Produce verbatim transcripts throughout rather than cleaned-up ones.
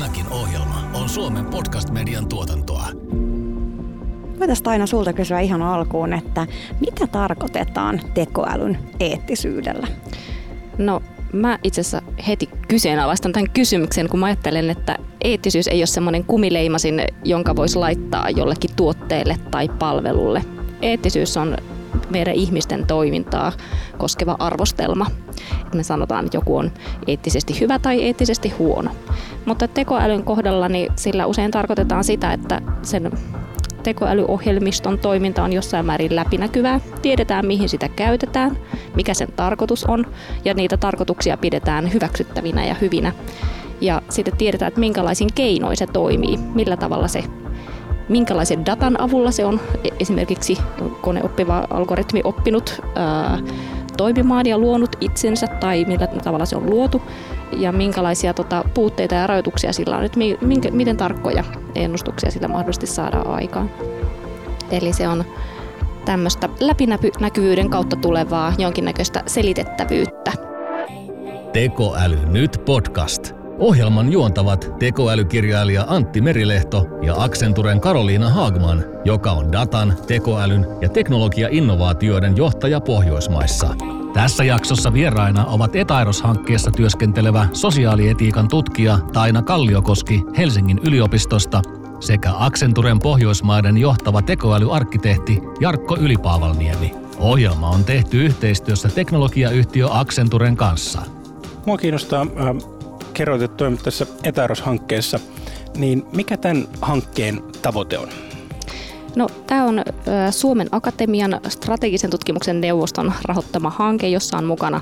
Tämäkin ohjelma on Suomen podcast-median tuotantoa. Voitaisiin Taina sulta kysyä ihan alkuun, että mitä tarkoitetaan tekoälyn eettisyydellä? No, mä itse asiassa heti kyseenalaistan tämän kysymyksen, kun mä ajattelen, että eettisyys ei ole semmoinen kumileimasin, jonka voisi laittaa jollekin tuotteelle tai palvelulle. Eettisyys on meidän ihmisten toimintaa koskeva arvostelma. Me sanotaan, että joku on eettisesti hyvä tai eettisesti huono. Mutta tekoälyn kohdalla niin sillä usein tarkoitetaan sitä, että sen tekoälyohjelmiston toiminta on jossain määrin läpinäkyvää. Tiedetään, mihin sitä käytetään, mikä sen tarkoitus on, ja niitä tarkoituksia pidetään hyväksyttävinä ja hyvinä. Ja sitten tiedetään, että minkälaisin keinoin se toimii, millä tavalla se minkälaisen datan avulla se on esimerkiksi koneoppiva algoritmi oppinut ää, toimimaan ja luonut itsensä tai millä tavalla se on luotu ja minkälaisia tota, puutteita ja rajoituksia sillä on, että minkä, miten tarkkoja ennustuksia sillä mahdollisesti saadaan aikaan. Eli se on tämmöistä läpinäkyvyyden kautta tulevaa jonkinnäköistä selitettävyyttä. Tekoäly nyt podcast. Ohjelman juontavat tekoälykirjailija Antti Merilehto ja Accenturen Karoliina Hagman, joka on datan, tekoälyn ja teknologiainnovaatioiden johtaja Pohjoismaissa. Tässä jaksossa vieraina ovat ETAIROS-hankkeessa työskentelevä sosiaalietiikan tutkija Taina Kalliokoski Helsingin yliopistosta sekä Accenturen Pohjoismaiden johtava tekoälyarkkitehti Jarkko Ylipaavalniemi. Ohjelma on tehty yhteistyössä teknologiayhtiö Accenturen kanssa. Mua kiinnostaa... Äh... kerroit, että toimit tässä ETAIROS-hankkeessa, niin mikä tämän hankkeen tavoite on? No, tämä on Suomen Akatemian strategisen tutkimuksen neuvoston rahoittama hanke, jossa on mukana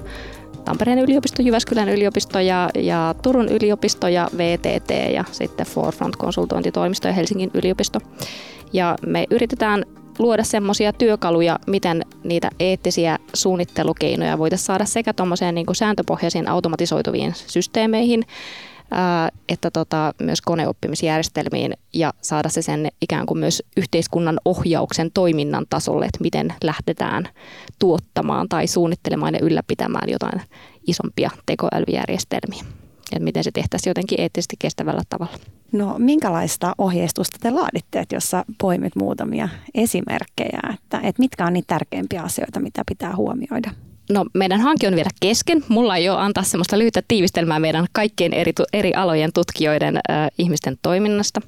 Tampereen yliopisto, Jyväskylän yliopisto ja, ja Turun yliopisto ja V T T ja sitten Forefront-konsultointitoimisto ja Helsingin yliopisto. Ja me yritetään luoda semmoisia työkaluja, miten niitä eettisiä suunnittelukeinoja voitaisiin saada sekä tuommoiseen niin kuin sääntöpohjaisiin automatisoituviin systeemeihin, ää, että tota, myös koneoppimisjärjestelmiin ja saada se sen ikään kuin myös yhteiskunnan ohjauksen toiminnan tasolle, että miten lähdetään tuottamaan tai suunnittelemaan ja ylläpitämään jotain isompia tekoälyjärjestelmiä. Että miten se tehtäisiin jotenkin eettisesti kestävällä tavalla. No, minkälaista ohjeistusta te laaditte, että jos sä poimit muutamia esimerkkejä, että, että mitkä on niitä tärkeimpiä asioita, mitä pitää huomioida? No, meidän hanke on vielä kesken. Mulla ei ole antaa semmoista lyhyttä tiivistelmää meidän kaikkien eri, eri alojen tutkijoiden äh, ihmisten toiminnasta,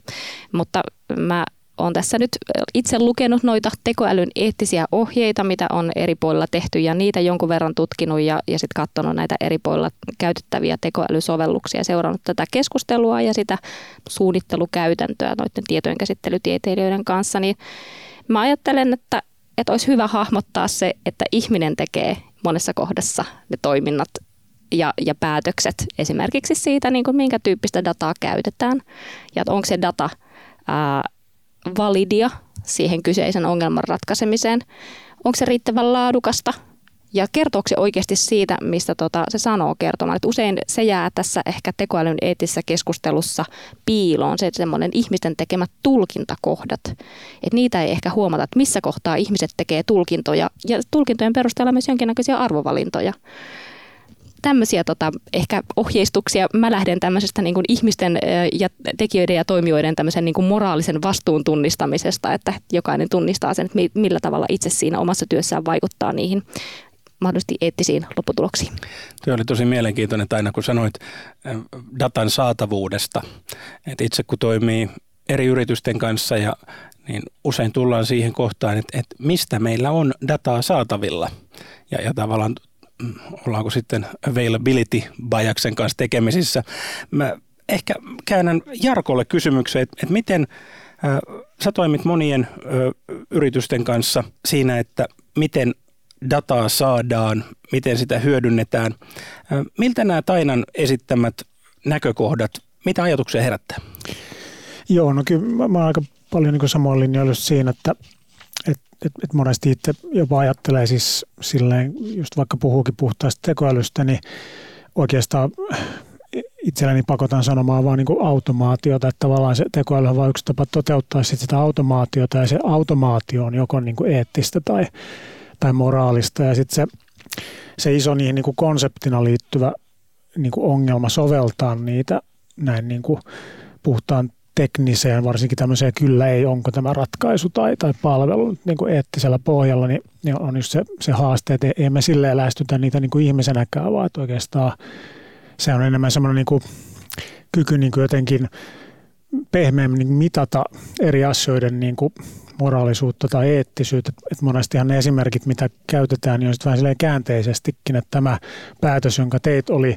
mutta mä olen tässä nyt itse lukenut noita tekoälyn eettisiä ohjeita, mitä on eri puolilla tehty ja niitä jonkun verran tutkinut ja, ja sitten katsonut näitä eri puolilla käytettäviä tekoälysovelluksia, seurannut tätä keskustelua ja sitä suunnittelukäytäntöä noiden tietojen käsittelytieteilijöiden kanssa. Niin mä ajattelen, että, että olisi hyvä hahmottaa se, että ihminen tekee monessa kohdassa ne toiminnat ja, ja päätökset esimerkiksi siitä, niin kuin minkä tyyppistä dataa käytetään ja onko se data ää, validia siihen kyseisen ongelman ratkaisemiseen. Onko se riittävän laadukasta ja kertooko se oikeasti siitä, mistä tota se sanoo kertomaan. Et usein se jää tässä ehkä tekoälyn eettisessä keskustelussa piiloon, se semmoinen ihmisten tekemät tulkintakohdat. Et niitä ei ehkä huomata, että missä kohtaa ihmiset tekee tulkintoja ja tulkintojen perusteella myös jonkinnäköisiä arvovalintoja. Tämmöisiä tota, ehkä ohjeistuksia. Mä lähden tämmöisestä niin kuin ihmisten ja tekijöiden ja toimijoiden tämmöisen niin kuin moraalisen vastuun tunnistamisesta, että jokainen tunnistaa sen, että millä tavalla itse siinä omassa työssään vaikuttaa niihin mahdollisesti eettisiin lopputuloksiin. Tuo oli tosi mielenkiintoinen, Taina, kun sanoit datan saatavuudesta. Et itse kun toimii eri yritysten kanssa, ja, niin usein tullaan siihen kohtaan, että, että mistä meillä on dataa saatavilla ja, ja tavallaan ollaanko sitten availability biaksen kanssa tekemisissä. Mä ehkä käännän Jarkolle kysymykseen, että et miten ä, sä toimit monien ä, yritysten kanssa siinä, että miten dataa saadaan, miten sitä hyödynnetään. Ä, miltä nämä Tainan esittämät näkökohdat, mitä ajatuksia herättää? Joo, no kyllä mä oon aika paljon niin kuin samoin linjoilla siinä, että että et, et monesti itse jopa ajattelee siis silleen, just vaikka puhuukin puhtaasta tekoälystä, niin oikeastaan itselläni pakotan sanomaan vaan niin kuin automaatiota, että tavallaan se tekoäly on vain yksi tapa toteuttaa sit sitä automaatiota ja se automaatio on joko niin kuin eettistä tai, tai moraalista ja sitten se, se iso niihin niin kuin konseptina liittyvä niin kuin ongelma soveltaa niitä näin niin kuin puhtaan tekniseen, varsinkin tämmöiseen kyllä ei, onko tämä ratkaisu tai, tai palvelu niin kuin eettisellä pohjalla, niin, niin on just se, se haaste, että ei me silleen lähestytä niitä niin kuin ihmisenäkään, vaan että oikeastaan se on enemmän semmoinen niin kuin kyky niin kuin jotenkin pehmeämmin niin kuin mitata eri asioiden niin kuin moraalisuutta tai eettisyyttä. Et monestihan ne esimerkit, mitä käytetään, niin on sitten vähän käänteisestikin, että tämä päätös, jonka teit, oli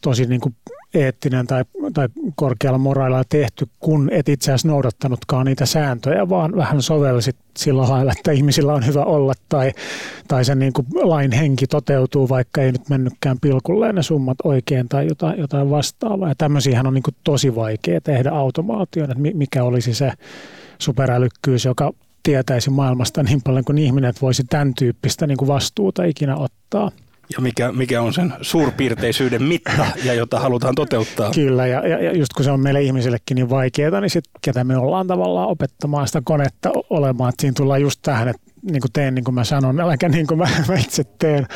tosi niin kuin eettinen tai, tai korkealla moraalilla tehty, kun et itse asiassa noudattanutkaan niitä sääntöjä, vaan vähän sovelsit sillä lailla, että ihmisillä on hyvä olla tai, tai sen niin kuin lain henki toteutuu, vaikka ei nyt mennytkään pilkulleen ne summat oikein tai jotain, jotain vastaavaa. Ja tämmöisiähän on niin kuin tosi vaikea tehdä automaation, että mikä olisi se superälykkyys, joka tietäisi maailmasta niin paljon kuin ihminen, että voisi tämän tyyppistä niin kuin vastuuta ikinä ottaa. Ja mikä, mikä on sen suurpiirteisyyden mitta ja jota halutaan toteuttaa. Kyllä, ja, ja just kun se on meille ihmisillekin niin vaikeaa, niin sitten ketä me ollaan tavallaan opettamaan sitä konetta olemaan. Että siinä tullaan just tähän, että niin kuin teen niin kuin mä sanon, äläkä niin kuin mä, mä itse teen.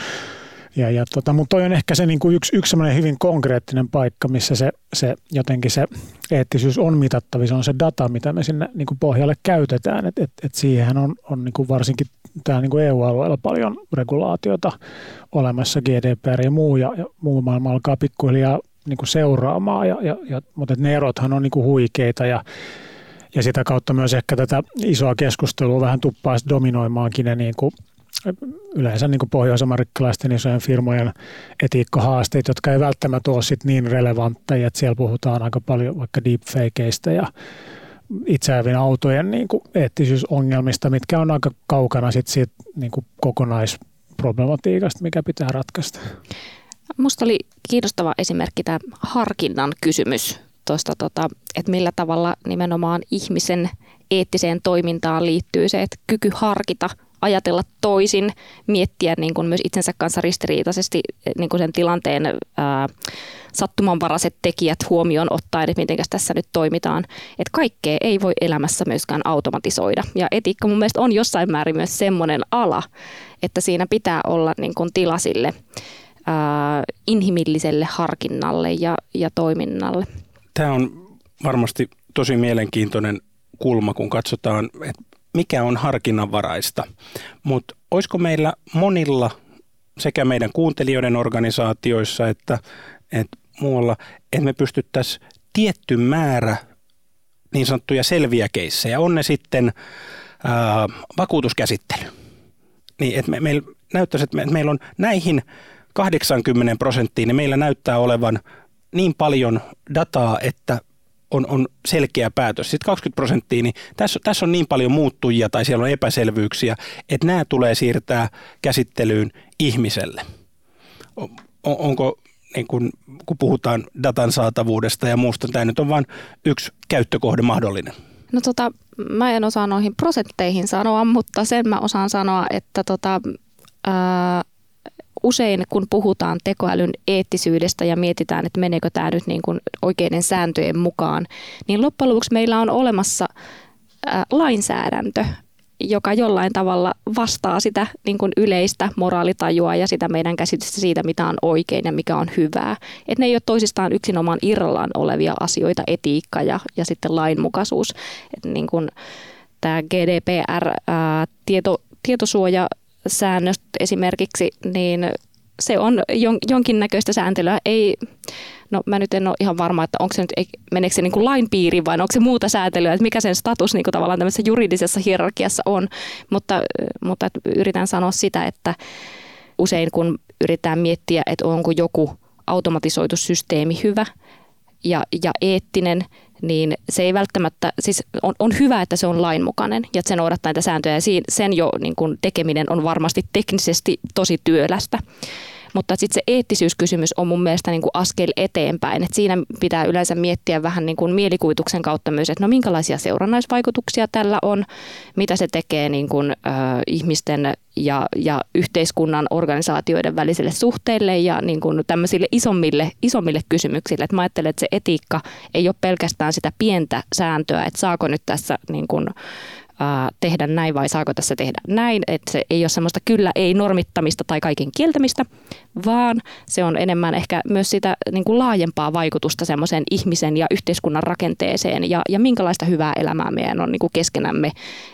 Ja, ja tota, mutta toi on ehkä se niin kuin yksi, yksi sellainen hyvin konkreettinen paikka, missä se, se jotenkin se eettisyys on mitattavissa, on se data, mitä me sinne niin kuin pohjalle käytetään. Että et, et siihen on, on niin kuin varsinkin tää niin kuin E U-alueella paljon regulaatiota olemassa, G D P R ja muu, ja, ja muu maailma alkaa pikkuhiljaa niin kuin seuraamaan, ja, ja, ja, mutta ne erothan on niin kuin huikeita, ja, ja sitä kautta myös ehkä tätä isoa keskustelua vähän tuppaa dominoimaankin ne niin kuin yleensä niin kuin pohjois-amerikkalaisten isojen firmojen etiikkahaasteet, jotka ei välttämättä ole sit niin relevantteja, että siellä puhutaan aika paljon vaikka deepfakeista ja itseävien autojen niin kuin eettisyysongelmista, mitkä on aika kaukana sit siitä niin kuin kokonaisproblematiikasta, mikä pitää ratkaista. Musta oli kiinnostava esimerkki tämä harkinnan kysymys tuosta, tota, että millä tavalla nimenomaan ihmisen eettiseen toimintaan liittyy se, että kyky harkita, ajatella toisin, miettiä niin kuin myös itsensä kanssa ristiriitaisesti niin kuin sen tilanteen ää, sattumanvaraiset tekijät huomioon ottaen, että miten tässä nyt toimitaan. Että kaikkea ei voi elämässä myöskään automatisoida. Ja etiikka mun mielestä on jossain määrin myös semmoinen ala, että siinä pitää olla niin kuin tila sille ää, inhimilliselle harkinnalle ja, ja toiminnalle. Tämä on varmasti tosi mielenkiintoinen kulma, kun katsotaan, että mikä on harkinnanvaraista, mutta olisiko meillä monilla sekä meidän kuuntelijoiden organisaatioissa että, että muualla, että me pystyttäisiin tietty määrä niin sanottuja selviä keissejä, on ne sitten ää, vakuutuskäsittely. Niin, että me, meillä näyttäisi, että, me, että meillä on näihin kahdeksankymmentä prosenttiin, niin meillä näyttää olevan niin paljon dataa, että On, on selkeä päätös. Sitten kaksikymmentä prosenttia, niin tässä, tässä on niin paljon muuttujia tai siellä on epäselvyyksiä, että nämä tulee siirtää käsittelyyn ihmiselle. On, onko, niin kun, kun puhutaan datan saatavuudesta ja muusta, tämä nyt on vain yksi käyttökohde mahdollinen? No tota, mä en osaa noihin prosentteihin sanoa, mutta sen mä osaan sanoa, että tota, ää, usein kun puhutaan tekoälyn eettisyydestä ja mietitään, että meneekö tämä nyt niin kuin oikeiden sääntöjen mukaan, niin loppujen lopuksi meillä on olemassa ää, lainsäädäntö, joka jollain tavalla vastaa sitä niin kuin yleistä moraalitajua ja sitä meidän käsitystä siitä, mitä on oikein ja mikä on hyvää. Et ne ei ole toisistaan yksinomaan irrallaan olevia asioita, etiikka ja, ja sitten lainmukaisuus. Et niin kuin tämä G D P R-tietosuoja säännöt esimerkiksi, niin se on jonkinnäköistä sääntelyä. Ei, no mä nyt en ole ihan varma, että onko se nyt, meneekö se niin kuin lain piiriin vai onko se muuta sääntelyä, että mikä sen status niin kuin tavallaan tämmöisessä juridisessa hierarkiassa on, mutta, mutta yritän sanoa sitä, että usein kun yritetään miettiä, että onko joku automatisoitu systeemi hyvä ja, ja eettinen, niin se ei välttämättä, siis on, on hyvä, että se on lainmukainen ja että se noudattaa näitä sääntöjä ja sen jo niin kuin tekeminen on varmasti teknisesti tosi työlästä. Mutta sitten se eettisyyskysymys on mun mielestä niin kuin askel eteenpäin. Et siinä pitää yleensä miettiä vähän niin kuin mielikuvituksen kautta myös, että no minkälaisia seurannaisvaikutuksia tällä on, mitä se tekee niin kuin, ö, ihmisten ja, ja yhteiskunnan organisaatioiden välisille suhteille ja niin kuin tämmöisille isommille, isommille kysymyksille. Et mä ajattelen, että se etiikka ei ole pelkästään sitä pientä sääntöä, että saako nyt tässä niin kuin ää, tehdä näin vai saako tässä tehdä näin. Että se ei ole semmoista kyllä ei normittamista tai kaiken kieltämistä, vaan se on enemmän ehkä myös sitä niin kuin laajempaa vaikutusta semmoiseen ihmisen ja yhteiskunnan rakenteeseen ja, ja minkälaista hyvää elämää meidän on niin kuin keskenämme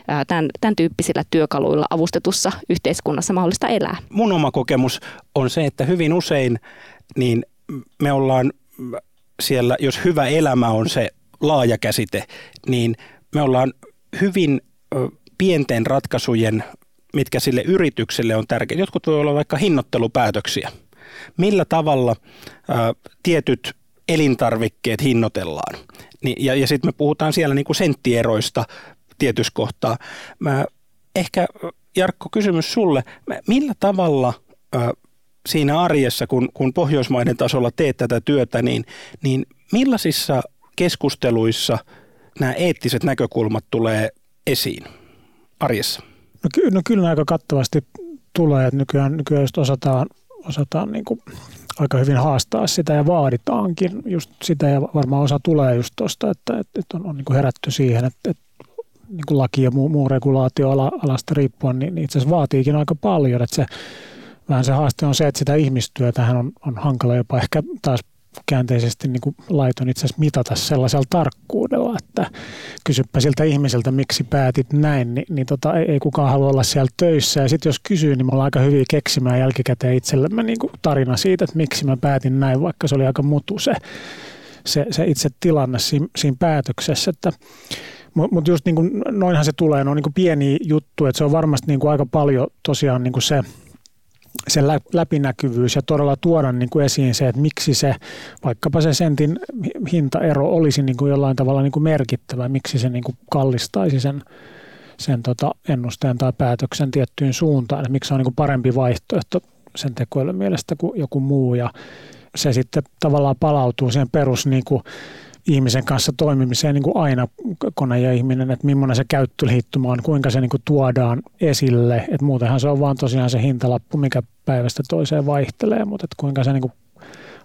ää, tämän, tämän tyyppisillä työkaluilla avustetussa yhteiskunnassa mahdollista elää. Mun oma kokemus on se, että hyvin usein niin me ollaan siellä, jos hyvä elämä on se laaja käsite, niin me ollaan hyvin pienten ratkaisujen, mitkä sille yritykselle on tärkeitä. Jotkut voi olla vaikka hinnoittelupäätöksiä. Millä tavalla ä, tietyt elintarvikkeet hinnoitellaan? Ni, ja ja sitten me puhutaan siellä niinku senttieroista tietyssä kohtaa. Mä, ehkä Jarkko, kysymys sulle. Mä, millä tavalla... Ä, Siinä arjessa, kun, kun Pohjoismaiden tasolla teet tätä työtä, niin, niin millaisissa keskusteluissa nämä eettiset näkökulmat tulee esiin arjessa? No, ky- no kyllä aika kattavasti tulee, että nykyään, nykyään just osataan, osataan niin kuin aika hyvin haastaa sitä ja vaaditaankin just sitä ja varmaan osa tulee just tuosta, että, että on, on niin kuin herätty siihen, että, että niin kuin laki ja muu, muu regulaatioalasta riippuen, niin itse asiassa vaatiikin aika paljon, että se vähän se haaste on se, että sitä ihmistyötähän on, on hankala jopa ehkä taas käänteisesti niin kuin laiton itse asiassa mitata sellaisella tarkkuudella, että kysyppä siltä ihmiseltä, miksi päätit näin, niin, niin tota, ei, ei kukaan halua olla siellä töissä. Ja sitten jos kysyy, niin me ollaan aika hyviä keksimään jälkikäteen itsellemme niin kuin tarina siitä, että miksi mä päätin näin, vaikka se oli aika mutu se, se, se itse tilanne siinä, siinä päätöksessä, että mutta just niin kuin, noinhan se tulee, ne on niin kuin pieniä juttuja, että se on varmasti niin kuin aika paljon tosiaan niin kuin se sen läpinäkyvyys ja todella tuoda niin kuin esiin se, että miksi se vaikkapa se sentin hintaero olisi niin kuin jollain tavalla niin kuin merkittävä, miksi se niin kuin kallistaisi sen, sen tota ennusteen tai päätöksen tiettyyn suuntaan, että miksi se on niin kuin parempi vaihtoehto sen tekoälyn mielestä kuin joku muu ja se sitten tavallaan palautuu siihen perus niin kuin ihmisen kanssa toimimiseen niin kuin aina kone ja ihminen, että millainen se käyttöliittymä on, kuinka se niin kuin tuodaan esille. Et muutenhan se on vaan tosiaan se hintalappu, mikä päivästä toiseen vaihtelee, mutta että kuinka se niin kuin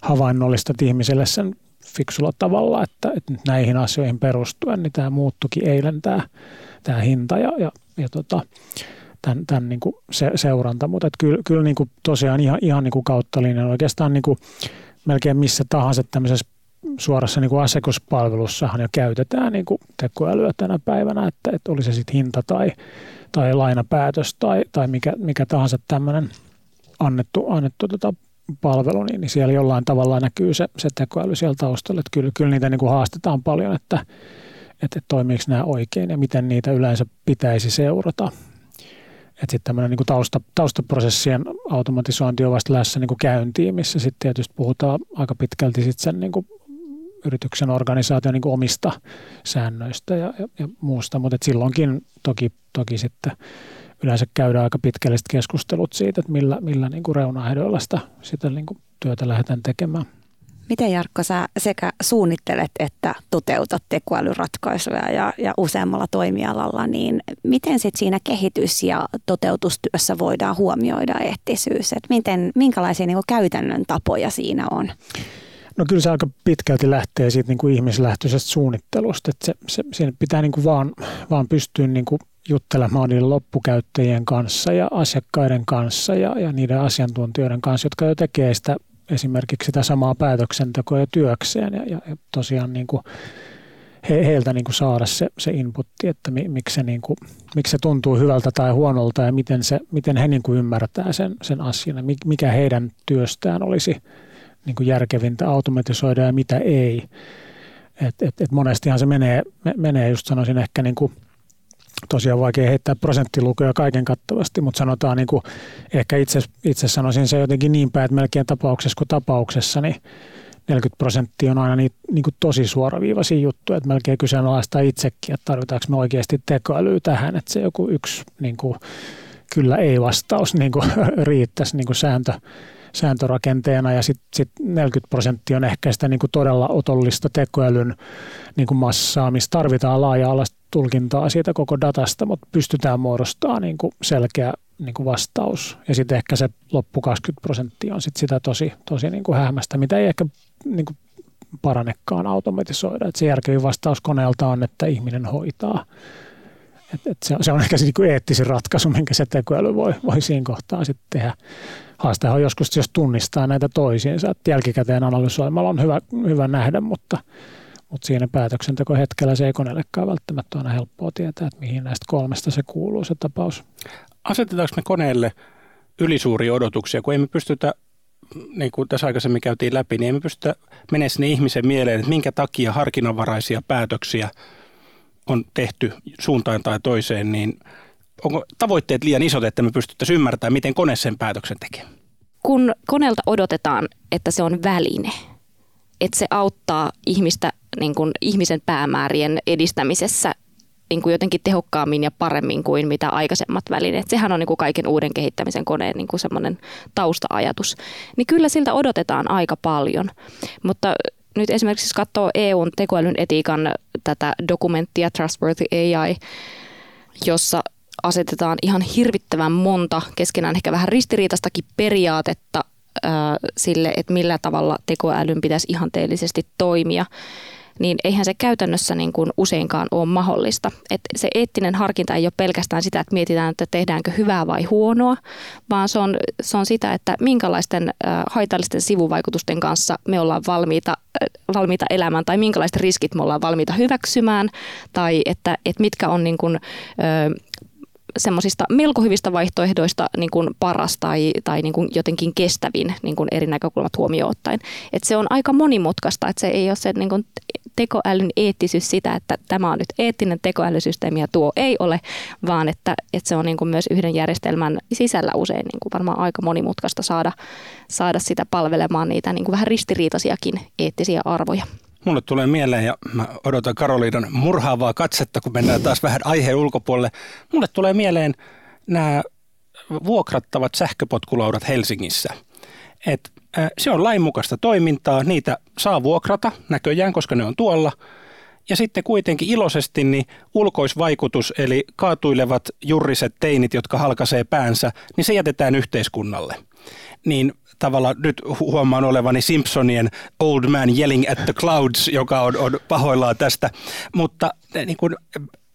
havainnollistat ihmiselle sen fiksulla tavalla, että, että nyt näihin asioihin perustuen, niin tämä muuttukin eilen tämä, tämä hinta ja, ja, ja tota, tämän, tämän niin kuin se, seuranta. Mutta kyllä, kyllä niin kuin tosiaan ihan, ihan niin kuin kautta linjan oikeastaan niin kuin melkein missä tahansa tämmöisessä suorassa niin kuin asiakaspalvelussahan jo käytetään niin kuin tekoälyä tänä päivänä, että, että oli se sitten hinta tai, tai lainapäätös tai, tai mikä, mikä tahansa tämmöinen annettu, annettu tota palvelu, niin siellä jollain tavalla näkyy se, se tekoäly siellä taustalla. Että kyllä, kyllä niitä niin kuin haastetaan paljon, että, että toimiiko nämä oikein ja miten niitä yleensä pitäisi seurata. Että sitten tämmöinen niin kuin tausta, taustaprosessien automatisointi on vasta lähdössä niin kuin käyntiin, missä sitten tietysti puhutaan aika pitkälti sitten sen niin kuin yrityksen organisaatio niin kuin omista säännöistä ja, ja, ja muusta, mutta silloinkin toki, toki sitten yleensä käydään aika pitkälliset keskustelut siitä, että millä, millä niin kuin reunaehdoilla sitä, sitä niin kuin työtä lähdetään tekemään. Miten Jarkko, sä sekä suunnittelet että toteutat tekoälyratkaisuja ja, ja useammalla toimialalla, niin miten sit siinä kehitys- ja toteutustyössä voidaan huomioida eettisyys? Et miten, minkälaisia niin kuin käytännön tapoja siinä on? No kyllä se aika pitkälti lähtee siitä niin kuin ihmislähtöisestä suunnittelusta, että se, se, siinä pitää niin kuin vaan, vaan pystyä niin kuin juttelemaan niiden loppukäyttäjien kanssa ja asiakkaiden kanssa ja, ja niiden asiantuntijoiden kanssa, jotka jo tekee sitä esimerkiksi sitä samaa päätöksentekoa ja työkseen ja, ja, ja tosiaan niin kuin he, heiltä niin kuin saada se, se inputti, että mi, miksi, se niin kuin, miksi se tuntuu hyvältä tai huonolta ja miten, se, miten he niin kuin ymmärtää sen, sen asian ja mikä heidän työstään olisi niin kuin järkevintä automatisoida ja mitä ei. Et, et, et monestihan se menee, me, menee just sanoisin ehkä niin kuin, tosiaan vaikea heittää prosenttilukuja kaiken kattavasti, mutta sanotaan niin kuin, ehkä itse, itse sanoisin se jotenkin niin päin, että melkein tapauksessa kuin tapauksessa niin neljäkymmentä prosenttia on aina niitä niin kuin tosi suoraviivaisia juttuja, että melkein kyseenalaistaa itsekin, että tarvitaanko me oikeasti tekoälyä tähän, että se joku yksi niin kuin, kyllä ei vastaus niin kuin, riittäisi niin kuin sääntö. sääntörakenteena ja sitten sit neljäkymmentä prosenttia on ehkä sitä niin kuin todella otollista tekoälyn niin kuin massaa, missä tarvitaan laaja-alaista tulkintaa siitä koko datasta, mutta pystytään muodostamaan niin kuin selkeä niin kuin vastaus. Ja sitten ehkä se loppu kaksikymmentä prosenttia on sit sitä tosi, tosi niin kuin hämästä, mitä ei ehkä niin kuin paranekaan automatisoida. Et se järkevin vastaus koneelta on, että ihminen hoitaa. Et, et se, on, se on ehkä se niin kuin eettisin ratkaisu, minkä se tekoäly voi, voi siinä kohtaa sitten tehdä. Haastehan on joskus, jos tunnistaa näitä toisiinsa, että jälkikäteen analysoimalla on hyvä, hyvä nähdä, mutta, mutta siinä päätöksentekohetkellä se ei koneellekaan välttämättä aina helppoa tietää, että mihin näistä kolmesta se kuuluu se tapaus. Asetetaanko me koneelle ylisuuria odotuksia, kun emme pystytä, niin kuin tässä aikaisemmin käytiin läpi, niin emme pystytä menemään sinne ihmisen mieleen, että minkä takia harkinnanvaraisia päätöksiä on tehty suuntaan tai toiseen, niin onko tavoitteet liian isot, että me pystyttäisiin ymmärtämään, miten kone sen päätöksen tekee? Kun koneelta odotetaan, että se on väline, että se auttaa ihmistä, niin kuin ihmisen päämäärien edistämisessä niin kuin jotenkin tehokkaammin ja paremmin kuin mitä aikaisemmat välineet. Sehän on niin kuin kaiken uuden kehittämisen koneen niin kuin semmoinen tausta-ajatus. Niin kyllä siltä odotetaan aika paljon, mutta nyt esimerkiksi jos katsoo E U:n tekoälyn etiikan tätä dokumenttia Trustworthy A I, jossa asetetaan ihan hirvittävän monta, keskenään ehkä vähän ristiriitaistakin periaatetta äh, sille, että millä tavalla tekoälyn pitäisi ihanteellisesti toimia, niin eihän se käytännössä niin kuin useinkaan ole mahdollista. Et se eettinen harkinta ei ole pelkästään sitä, että mietitään, että tehdäänkö hyvää vai huonoa, vaan se on, se on sitä, että minkälaisten äh, haitallisten sivuvaikutusten kanssa me ollaan valmiita, äh, valmiita elämään tai minkälaiset riskit me ollaan valmiita hyväksymään tai että, että mitkä on niin kuin, äh, semmoisista melko hyvistä vaihtoehdoista niin kuin paras tai, tai niin kuin jotenkin kestävin niin kuin eri näkökulmat huomioon ottaen. Et se on aika monimutkaista, että se ei ole se niin kuin tekoälyn eettisyys sitä, että tämä on nyt eettinen tekoälysysteemi ja tuo ei ole, vaan että, että se on niin kuin myös yhden järjestelmän sisällä usein niin kuin varmaan aika monimutkaista saada, saada sitä palvelemaan niitä niin kuin vähän ristiriitaisiakin eettisiä arvoja. Mulle tulee mieleen, ja mä odotan Karoliinan murhaavaa katsetta, kun mennään taas vähän aiheen ulkopuolelle. Mulle tulee mieleen nämä vuokrattavat sähköpotkulaudat Helsingissä. Et, äh, se on lainmukaista toimintaa, niitä saa vuokrata näköjään, koska ne on tuolla. Ja sitten kuitenkin iloisesti niin ulkoisvaikutus, eli kaatuilevat jurriset teinit, jotka halkaisee päänsä, niin se jätetään yhteiskunnalle. Niin tavallaan nyt huomaan olevani Simpsonien Old Man Yelling at the Clouds, joka on, on pahoillaan tästä. Mutta niin kun,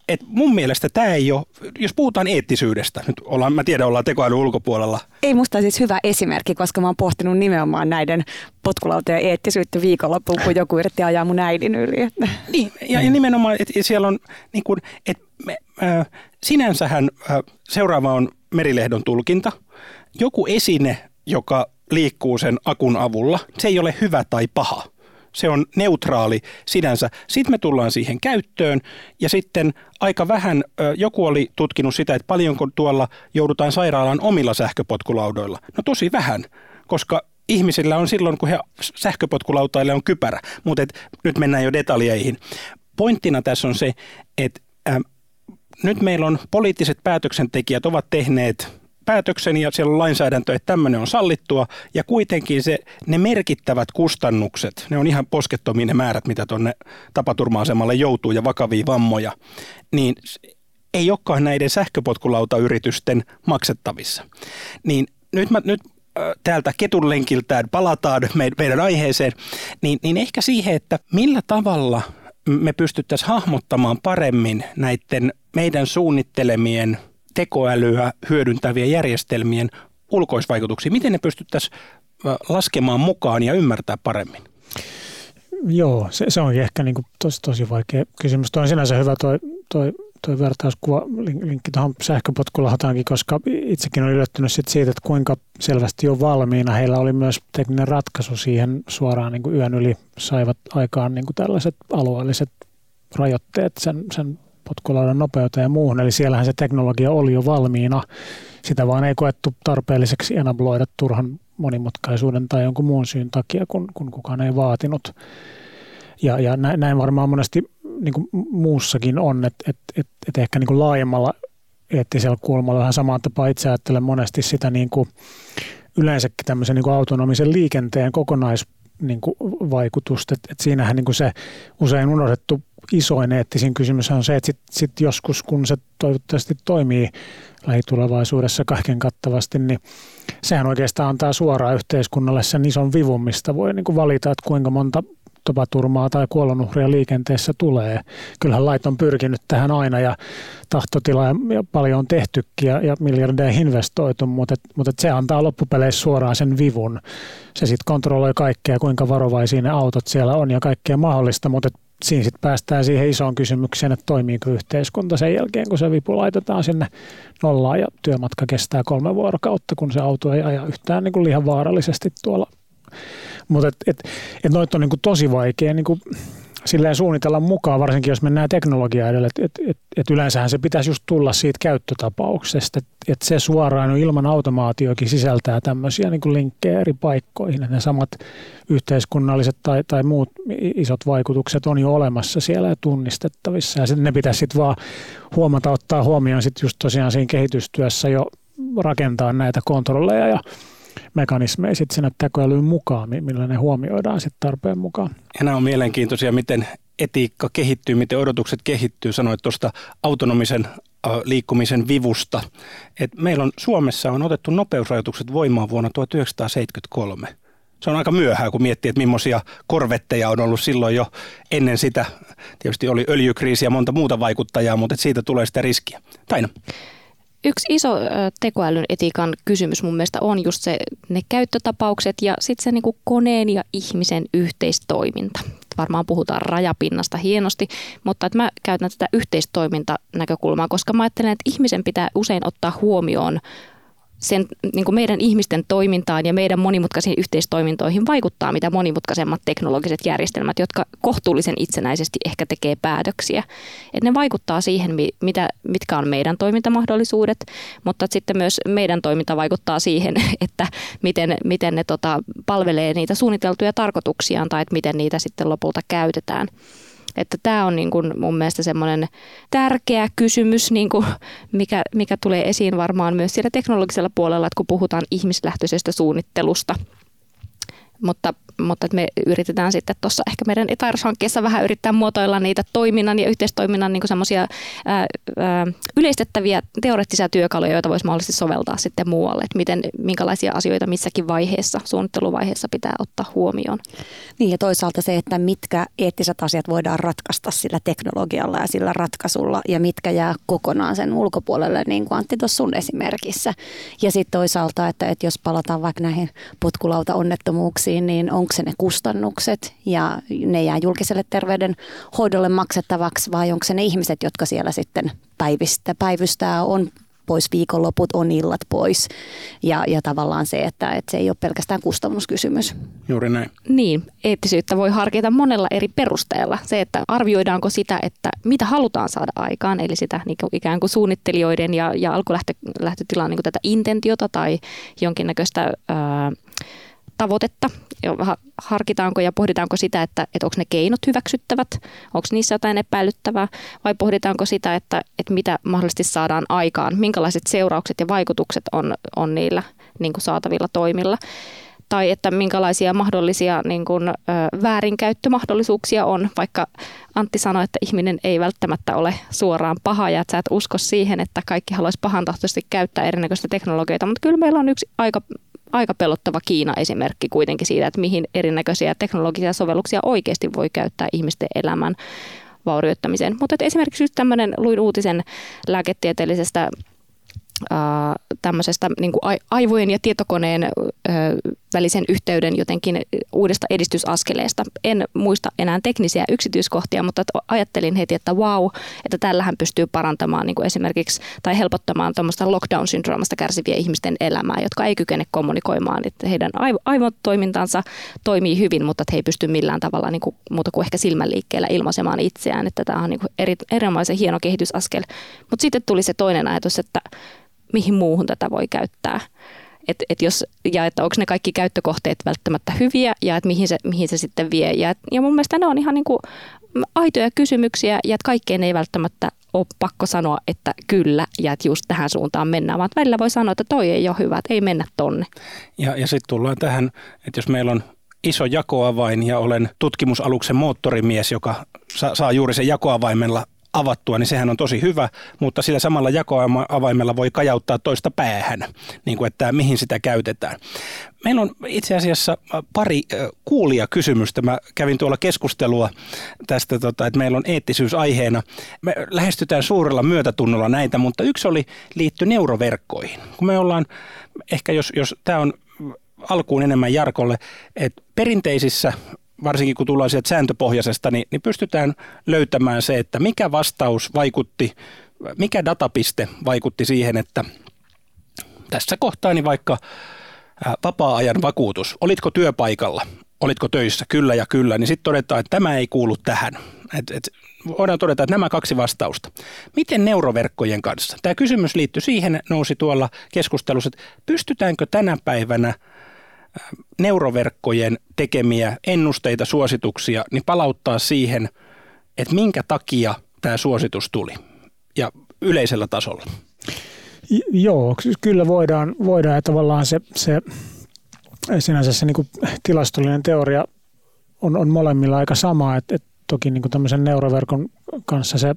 et mun mielestä tämä ei ole, jos puhutaan eettisyydestä, nyt ollaan, mä tiedän ollaan tekoälyn ulkopuolella. Ei musta siis hyvä esimerkki, koska mä oon pohtinut nimenomaan näiden potkulautojen eettisyyttä viikonloppuun, kun joku yritti ajaa mun äidin yli. Niin, ja, ja nimenomaan, että siellä on, niin kun, et me, äh, sinänsähän äh, seuraava on Merilehdon tulkinta. Joku esine, joka liikkuu sen akun avulla, se ei ole hyvä tai paha. Se on neutraali sinänsä. Sitten me tullaan siihen käyttöön ja sitten aika vähän joku oli tutkinut sitä, että paljonko tuolla joudutaan sairaalaan omilla sähköpotkulaudoilla. No tosi vähän, koska ihmisillä on silloin, kun he sähköpotkulautaille on kypärä. Mutta nyt mennään jo detaljeihin. Pointtina tässä on se, että äh, nyt meillä on poliittiset päätöksentekijät ovat tehneet päätöksen ja siellä on lainsäädäntö, että tämmöinen on sallittua ja kuitenkin se, ne merkittävät kustannukset, ne on ihan poskettomia ne määrät, mitä tuonne tapaturma-asemalle joutuu ja vakavia vammoja, niin ei olekaan näiden sähköpotkulautayritysten maksettavissa. Niin nyt, mä, nyt äh, täältä ketunlenkiltään palataan meidän aiheeseen, niin, niin ehkä siihen, että millä tavalla me pystyttäisiin hahmottamaan paremmin näiden meidän suunnittelemien tekoälyä hyödyntävien järjestelmien ulkoisvaikutuksia. Miten ne pystyttäisiin laskemaan mukaan ja ymmärtää paremmin? Joo, se, se on ehkä niin kuin tosi, tosi vaikea kysymys. Tuo on sinänsä hyvä tuo toi, toi vertauskuva, linkki tuohon sähköpotkulahtaankin, koska itsekin olen yllättynyt siitä, että kuinka selvästi on valmiina. Heillä oli myös tekninen ratkaisu siihen suoraan niin kuin yön yli saivat aikaan niin kuin tällaiset alueelliset rajoitteet sen, sen potkulaudan nopeuteen ja muuhun. Eli siellähän se teknologia oli jo valmiina. Sitä vaan ei koettu tarpeelliseksi enabloida turhan monimutkaisuuden tai jonkun muun syyn takia, kun, kun kukaan ei vaatinut. Ja, ja näin varmaan monesti niin kuin muussakin on, että et, et, et ehkä niin kuin laajemmalla eettisellä kulmalla vähän samaan tapaan itse ajattelen monesti sitä niin kuin yleensäkin tämmöisen niin kuin autonomisen liikenteen kokonaisvaikutusta. Niin että siinähän niin kuin se usein unohdettu isoin eettisin kysymys on se, että sit, sit joskus kun se toivottavasti toimii lähitulevaisuudessa kaiken kattavasti, niin sehän oikeastaan antaa suoraan yhteiskunnalle sen ison vivun, mistä voi niin kuin valita, että kuinka monta tapaturmaa tai kuolonuhria liikenteessä tulee. Kyllähän lait on pyrkinyt tähän aina ja tahtotila ja paljon on tehtykin ja, ja miljardeja investoitu, mutta, mutta se antaa loppupeleissä suoraan sen vivun. Se sitten kontrolloi kaikkea, kuinka varovaisia ne autot siellä on ja kaikkea mahdollista, mutta siinä sitten päästään siihen isoon kysymykseen, että toimiiko yhteiskunta sen jälkeen, kun se vipu laitetaan sinne nollaan ja työmatka kestää kolme vuorokautta, kun se auto ei aja yhtään niin kuin liian vaarallisesti tuolla. Mutta et, et, et noita on niinku tosi vaikea niinku silleen suunnitella mukaan, varsinkin jos mennään teknologiaa edellä. Et, et, et, et yleensähän se pitäisi just tulla siitä käyttötapauksesta, että et se suoraan ilman automaatioikin sisältää tämmöisiä niinku linkkejä eri paikkoihin. Et ne samat yhteiskunnalliset tai, tai muut isot vaikutukset on jo olemassa siellä ja tunnistettavissa. Ja sit ne pitäisi sitten vaan huomata, ottaa huomioon sit just tosiaan siinä kehitystyössä jo rakentaa näitä kontrolleja ja mekanismeja sitten sinne tekoälyyn mukaan, millä ne huomioidaan sitten tarpeen mukaan. Ja nämä on mielenkiintoisia, miten etiikka kehittyy, miten odotukset kehittyy. Sanoit tuosta autonomisen liikkumisen vivusta. Et meillä on Suomessa on otettu nopeusrajoitukset voimaan vuonna tuhatyhdeksänsataaseitsemänkymmentäkolme. Se on aika myöhää, kun miettii, että millaisia korvetteja on ollut silloin jo ennen sitä. Tietysti oli öljykriisi ja monta muuta vaikuttajaa, mutta siitä tulee sitä riskiä. Taina. Yksi iso tekoälyn etiikan kysymys mun mielestä on just se, ne käyttötapaukset ja sitten se niinku koneen ja ihmisen yhteistoiminta. Varmaan puhutaan rajapinnasta hienosti, mutta että mä käytän tätä yhteistoimintanäkökulmaa, koska mä ajattelen, että ihmisen pitää usein ottaa huomioon sen niinku meidän ihmisten toimintaan ja meidän monimutkaisiin yhteistoimintoihin vaikuttaa mitä monimutkaisemmat teknologiset järjestelmät, jotka kohtuullisen itsenäisesti ehkä tekee päätöksiä. Et ne vaikuttaa siihen, mitä, mitkä on meidän toimintamahdollisuudet, mutta sitten myös meidän toiminta vaikuttaa siihen, että miten, miten ne tota, palvelee niitä suunniteltuja tarkoituksiaan tai että miten niitä sitten lopulta käytetään. Että tämä on niin kuin mun mielestä semmoinen tärkeä kysymys, niin kuin mikä, mikä tulee esiin varmaan myös siellä teknologisella puolella, että kun puhutaan ihmislähtöisestä suunnittelusta. Mutta, mutta me yritetään sitten tuossa ehkä meidän ETAIROS-hankkeessa vähän yrittää muotoilla niitä toiminnan ja yhteistoiminnan niin kuin semmoisia ää, ää, yleistettäviä teoreettisia työkaluja, joita voisi mahdollisesti soveltaa sitten muualle. Että miten, minkälaisia asioita missäkin vaiheessa, suunnitteluvaiheessa pitää ottaa huomioon. Niin ja toisaalta se, että mitkä eettiset asiat voidaan ratkaista sillä teknologialla ja sillä ratkaisulla ja mitkä jää kokonaan sen ulkopuolelle, niin kuin Antti tuossa sun esimerkissä. Ja sitten toisaalta, että, että jos palataan vaikka näihin potkulautaonnettomuuksiin, niin onko se ne kustannukset ja ne jää julkiselle terveydenhoidolle maksettavaksi vai onko se ne ihmiset, jotka siellä sitten päivistä, päivystää, on pois viikonloput, on illat pois ja, ja tavallaan se, että, että se ei ole pelkästään kustannuskysymys. Juuri näin. Niin, eettisyyttä voi harkita monella eri perusteella. Se, että arvioidaanko sitä, että mitä halutaan saada aikaan, eli sitä niin kuin ikään kuin suunnittelijoiden ja, ja alkulähtötilaan niin kuin tätä intentiota tai jonkinnäköistä Ää, tavoitetta. Harkitaanko ja pohditaanko sitä, että, että onko ne keinot hyväksyttävät, onko niissä jotain epäilyttävää vai pohditaanko sitä, että, että mitä mahdollisesti saadaan aikaan, minkälaiset seuraukset ja vaikutukset on, on niillä niin kuin saatavilla toimilla tai että minkälaisia mahdollisia niin kuin, ö, väärinkäyttömahdollisuuksia on, vaikka Antti sanoi, että ihminen ei välttämättä ole suoraan paha ja että sä et usko siihen, että kaikki haluaisi pahantahtoisesti käyttää erinäköistä teknologioita, mutta kyllä meillä on yksi aika Aika pelottava Kiina-esimerkki kuitenkin siitä, että mihin erinäköisiä teknologisia sovelluksia oikeasti voi käyttää ihmisten elämän vaurioittamiseen. Mutta esimerkiksi just tämmöinen, luin uutisen lääketieteellisestä ää, tämmöisestä niin kuin aivojen ja tietokoneen ää, välisen yhteyden jotenkin uudesta edistysaskeleesta. En muista enää teknisiä yksityiskohtia, mutta ajattelin heti, että vau, wow, että tällähän pystyy parantamaan niin kuin esimerkiksi tai helpottamaan tuommoista lockdown-syndroomasta kärsivien ihmisten elämää, jotka ei kykene kommunikoimaan. Että heidän aivotoimintansa toimii hyvin, mutta he ei pysty millään tavalla niin kuin, muuta kuin ehkä silmänliikkeellä ilmaisemaan itseään. Että tämä on niin kuin eri, erilaisen hieno kehitysaskel. Mutta sitten tuli se toinen ajatus, että mihin muuhun tätä voi käyttää. Et, et jos, ja että onko ne kaikki käyttökohteet välttämättä hyviä ja että mihin se, mihin se sitten vie. Ja, et, ja mun mielestä ne on ihan niinku aitoja kysymyksiä ja että kaikkeen ei välttämättä ole pakko sanoa, että kyllä ja että just tähän suuntaan mennään. Vaan välillä voi sanoa, että toi ei ole hyvä, että ei mennä tonne. Ja, ja sitten tullaan tähän, että jos meillä on iso jakoavain ja olen tutkimusaluksen moottorimies, joka sa- saa juuri sen jakoavaimella avattua, niin sehän on tosi hyvä, mutta sillä samalla jakoavaimella voi kajauttaa toista päähän, niin kuin että mihin sitä käytetään. Meillä on itse asiassa pari kuulijakysymystä. Mä kävin tuolla keskustelua tästä, että meillä on eettisyys aiheena. Me lähestytään suurella myötätunnolla näitä, mutta yksi oli liitty neuroverkkoihin. Kun me ollaan, ehkä jos, jos tämä on alkuun enemmän Jarkolle, että perinteisissä, varsinkin kun tullaan sieltä sääntöpohjaisesta, niin, niin pystytään löytämään se, että mikä vastaus vaikutti, mikä datapiste vaikutti siihen, että tässä kohtaa niin vaikka vapaa-ajan vakuutus, olitko työpaikalla, olitko töissä, kyllä ja kyllä, niin sitten todetaan, että tämä ei kuulu tähän. Et, et, voidaan todeta, että nämä kaksi vastausta. Miten neuroverkkojen kanssa? Tämä kysymys liittyy siihen, nousi tuolla keskustelussa, että pystytäänkö tänä päivänä neuroverkkojen tekemiä ennusteita, suosituksia, niin palauttaa siihen, että minkä takia tämä suositus tuli ja yleisellä tasolla. Joo, kyllä voidaan, voidaan ja tavallaan se, se sinänsä se niin kuin tilastollinen teoria on, on molemmilla aika sama, että et toki niin kuin tämmöisen neuroverkon kanssa se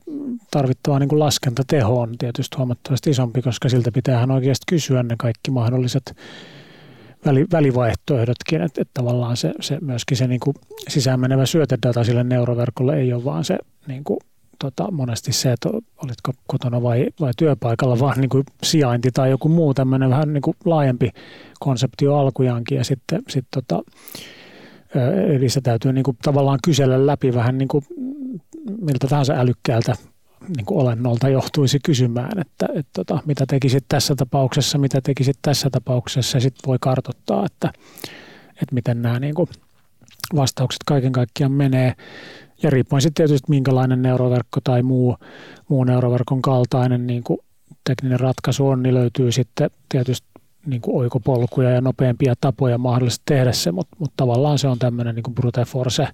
tarvittava niin kuin laskentateho on tietysti huomattavasti isompi, koska siltä pitäähän oikeasti kysyä ne kaikki mahdolliset välivaihtoehdotkin, että, että tavallaan se, se myöskin se niin kuin sisäänmenevä syötedata sille neuroverkolle ei ole vaan se niin kuin, tota, monesti se, että olitko kotona vai, vai työpaikalla, vaan niin kuin sijainti tai joku muu tämmöinen vähän niin kuin laajempi konsepti on alkujaankin ja sitten sit, tota, eli se täytyy niin kuin tavallaan kysellä läpi vähän niin kuin miltä tahansa älykkäältä niin kuin olennolta johtuisi kysymään, että, että, että mitä tekisit tässä tapauksessa, mitä tekisit tässä tapauksessa, ja sitten voi kartoittaa, että, että miten nämä niin kuin vastaukset kaiken kaikkiaan menee. Ja riippuen sitten tietysti, minkälainen neuroverkko tai muu, muu neuroverkon kaltainen niin kuin tekninen ratkaisu on, niin löytyy sitten tietysti niin kuin oikopolkuja ja nopeampia tapoja mahdollisesti tehdä se, mutta, mutta tavallaan se on tämmöinen niin kuin brute force,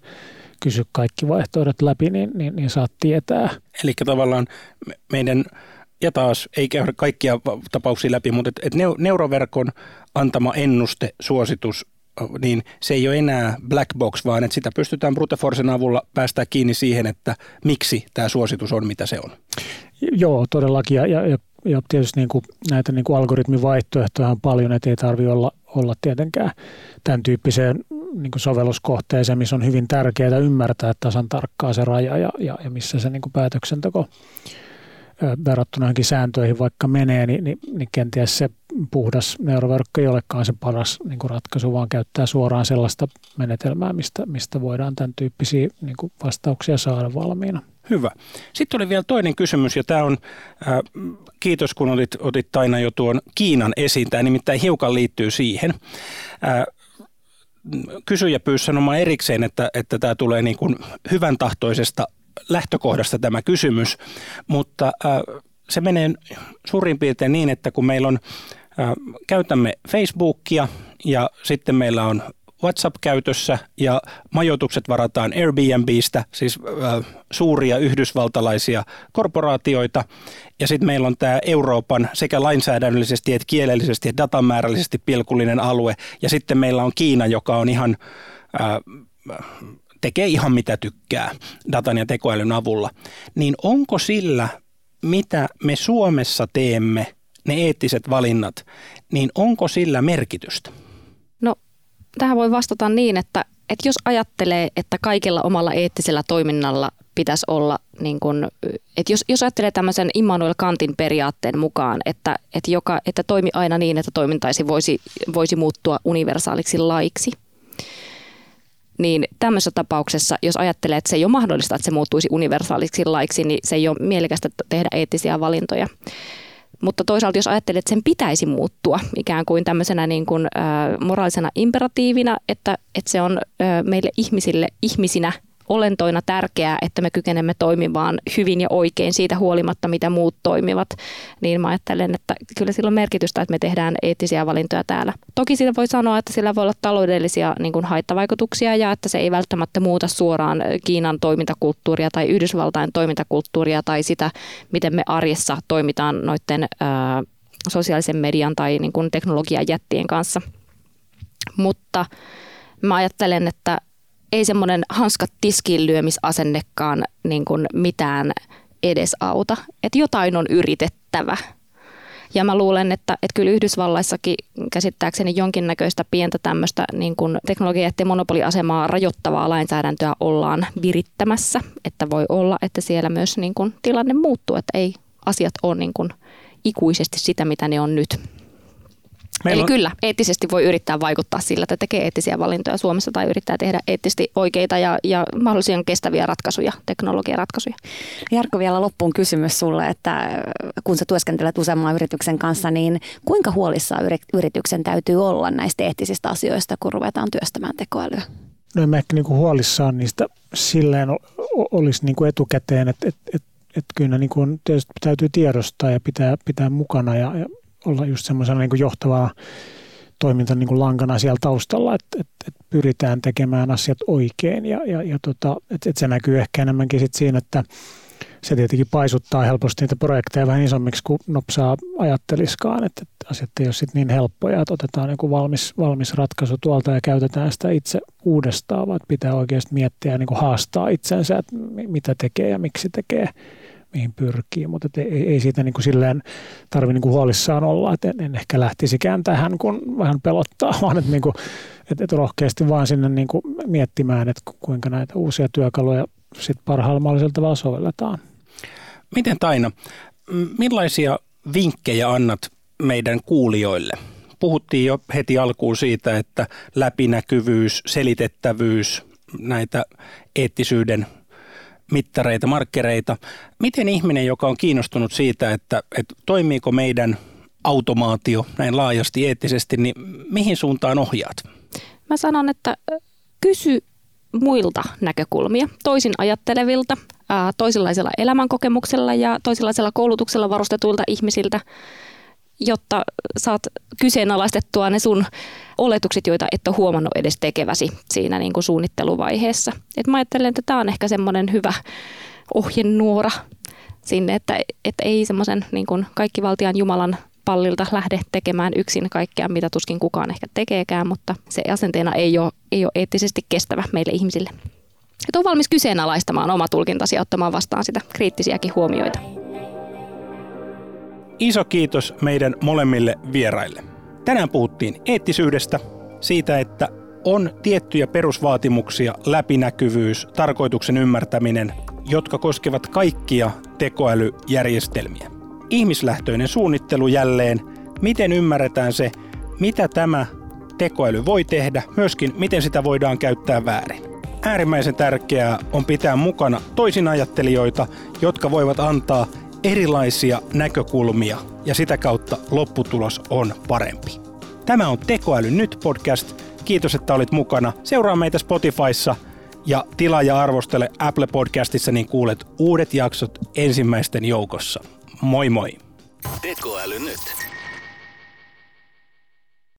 kysy kaikki vaihtoehdot läpi, niin, niin, niin saat tietää. Eli tavallaan meidän, ja taas ei käydä kaikkia tapauksia läpi, mutta et, et neuroverkon antama ennuste, suositus, niin se ei ole enää black box, vaan että sitä pystytään brute forcen avulla päästään kiinni siihen, että miksi tämä suositus on, mitä se on. Joo, todellakin. Ja, ja, ja tietysti niin kuin näitä niin kuin algoritmin vaihtoehtoja on paljon, että ei tarvitse olla, olla tietenkään tämän tyyppiseen niin kuin sovelluskohteeseen, missä on hyvin tärkeää ymmärtää tasan tarkkaan se raja ja, ja, ja missä se niin kuin päätöksenteko verrattuna johonkin sääntöihin vaikka menee, niin, niin, niin kenties se puhdas neuroverkko ei olekaan se paras niin kuin ratkaisu, vaan käyttää suoraan sellaista menetelmää, mistä, mistä voidaan tämän tyyppisiä niin kuin vastauksia saada valmiina. Hyvä. Sitten oli vielä toinen kysymys, ja tämä on, äh, kiitos kun otit, otit Taina jo tuon Kiinan esiin, tämä nimittäin hiukan liittyy siihen. Äh, Kysyjä pyysi sanomaan erikseen, että, että tämä tulee niin kuin hyvän tahtoisesta lähtökohdasta tämä kysymys, mutta äh, se menee suurin piirtein niin, että kun meillä on, äh, käytämme Facebookia ja sitten meillä on WhatsApp käytössä ja majoitukset varataan Airbnbistä, siis äh, suuria yhdysvaltalaisia korporaatioita, ja sitten meillä on tämä Euroopan sekä lainsäädännöllisesti että kielellisesti että datamäärällisesti pilkullinen alue, ja sitten meillä on Kiina, joka on ihan, äh, tekee ihan mitä tykkää datan ja tekoälyn avulla. Niin onko sillä, mitä me Suomessa teemme, ne eettiset valinnat, niin onko sillä merkitystä? No, tähän voi vastata niin, että, että jos ajattelee, että kaikilla omalla eettisellä toiminnalla pitäisi olla, niin kun, että jos, jos ajattelee tämmöisen Immanuel Kantin periaatteen mukaan, että, että, joka, että toimi aina niin, että toimintaisi voisi, voisi muuttua universaaliksi laiksi, niin tämmöisessä tapauksessa, jos ajattelee, että se ei ole mahdollista, että se muuttuisi universaaliksi laiksi, niin se ei ole mielekästä tehdä eettisiä valintoja. Mutta toisaalta, jos ajattelee, että sen pitäisi muuttua ikään kuin tämmöisenä niin kuin, äh, moraalisena imperatiivina, että, että se on äh, meille ihmisille ihmisinä olentoina tärkeää, että me kykenemme toimimaan hyvin ja oikein siitä huolimatta, mitä muut toimivat, niin mä ajattelen, että kyllä sillä on merkitystä, että me tehdään eettisiä valintoja täällä. Toki sillä voi sanoa, että sillä voi olla taloudellisia niin kuin haittavaikutuksia ja että se ei välttämättä muuta suoraan Kiinan toimintakulttuuria tai Yhdysvaltain toimintakulttuuria tai sitä, miten me arjessa toimitaan noiden ää, sosiaalisen median tai niin kuin teknologiajättien kanssa. Mutta mä ajattelen, että ei semmoinen hanskat tiskiin lyömisasennekaan niin kuin mitään edesauta, että jotain on yritettävä. Ja mä luulen, että, että kyllä Yhdysvalloissakin käsittääkseni jonkinnäköistä pientä tämmöistä niin kuin teknologia-jättien monopoliasemaa rajoittavaa lainsäädäntöä ollaan virittämässä. Että voi olla, että siellä myös niin kuin tilanne muuttuu, että ei asiat ole niin kuin ikuisesti sitä, mitä ne on nyt. Meillä Eli on... kyllä, eettisesti voi yrittää vaikuttaa sillä, että tekee eettisiä valintoja Suomessa tai yrittää tehdä eettisesti oikeita ja, ja mahdollisimman kestäviä ratkaisuja, teknologiaratkaisuja. Jarkko, vielä loppuun kysymys sulle, että kun sä työskentelet useamman yrityksen kanssa, niin kuinka huolissaan yrityksen täytyy olla näistä eettisistä asioista, kun ruvetaan työstämään tekoälyä? No en mä ehkä niinku huolissaan niistä silleen olisi niinku etukäteen, että et, et, et kyllä niinku tietysti täytyy tiedostaa ja pitää, pitää mukana ja, ja olla just semmoisena niin kuin johtavaa toimintan niin kuin lankana siellä taustalla, että, että, että pyritään tekemään asiat oikein ja, ja, ja tota, että, että se näkyy ehkä enemmänkin sit siinä, että se tietenkin paisuttaa helposti niitä projekteja vähän isommiksi kuin nopsaa ajatteliskaan, että, että asiat ei ole sitten niin helppoja, että otetaan joku valmis, valmis ratkaisu tuolta ja käytetään sitä itse uudestaan, vaan pitää oikeasti miettiä ja niin kuin haastaa itsensä, että mitä tekee ja miksi tekee, mihin pyrkii, mutta ei, ei siitä niin kuin silleen tarvitse niin kuin huolissaan olla, että en, en ehkä lähtisikään tähän, kun vähän pelottaa, vaan että, niin kuin, että, että rohkeasti vaan sinne niin kuin miettimään, että kuinka näitä uusia työkaluja sit parhaalla mahdollisella tavalla sovelletaan. Miten Taina, millaisia vinkkejä annat meidän kuulijoille? Puhuttiin jo heti alkuun siitä, että läpinäkyvyys, selitettävyys, näitä eettisyyden mittareita, markkereita. Miten ihminen, joka on kiinnostunut siitä, että, että toimiiko meidän automaatio näin laajasti eettisesti, niin mihin suuntaan ohjaat? Mä sanon, että kysy muilta näkökulmia, toisin ajattelevilta, toisenlaisella elämänkokemuksella ja toisenlaisella koulutuksella varustetuilta ihmisiltä, jotta saat kyseenalaistettua ne sun oletukset, joita et ole huomannut edes tekeväsi siinä niin kuin suunnitteluvaiheessa. Et mä ajattelen, että tämä on ehkä semmoinen hyvä ohjenuora sinne, että, että ei semmoisen niin kuin kaikkivaltiaan Jumalan pallilta lähde tekemään yksin kaikkea, mitä tuskin kukaan ehkä tekeekään, mutta se asenteena ei ole, ei ole eettisesti kestävä meille ihmisille. Et on valmis kyseenalaistamaan oma tulkintasi ja ottamaan vastaan sitä kriittisiäkin huomioita. Iso kiitos meidän molemmille vieraille. Tänään puhuttiin eettisyydestä, siitä, että on tiettyjä perusvaatimuksia, läpinäkyvyys, tarkoituksen ymmärtäminen, jotka koskevat kaikkia tekoälyjärjestelmiä. Ihmislähtöinen suunnittelu jälleen, miten ymmärretään se, mitä tämä tekoäly voi tehdä, myöskin miten sitä voidaan käyttää väärin. Äärimmäisen tärkeää on pitää mukana toisinajattelijoita, jotka voivat antaa erilaisia näkökulmia ja sitä kautta lopputulos on parempi. Tämä on Tekoäly nyt podcast. Kiitos, että olit mukana. Seuraa meitä Spotifyssa ja tilaa ja arvostele Apple Podcastissa, niin kuulet uudet jaksot ensimmäisten joukossa. Moi moi! Tekoäly nyt.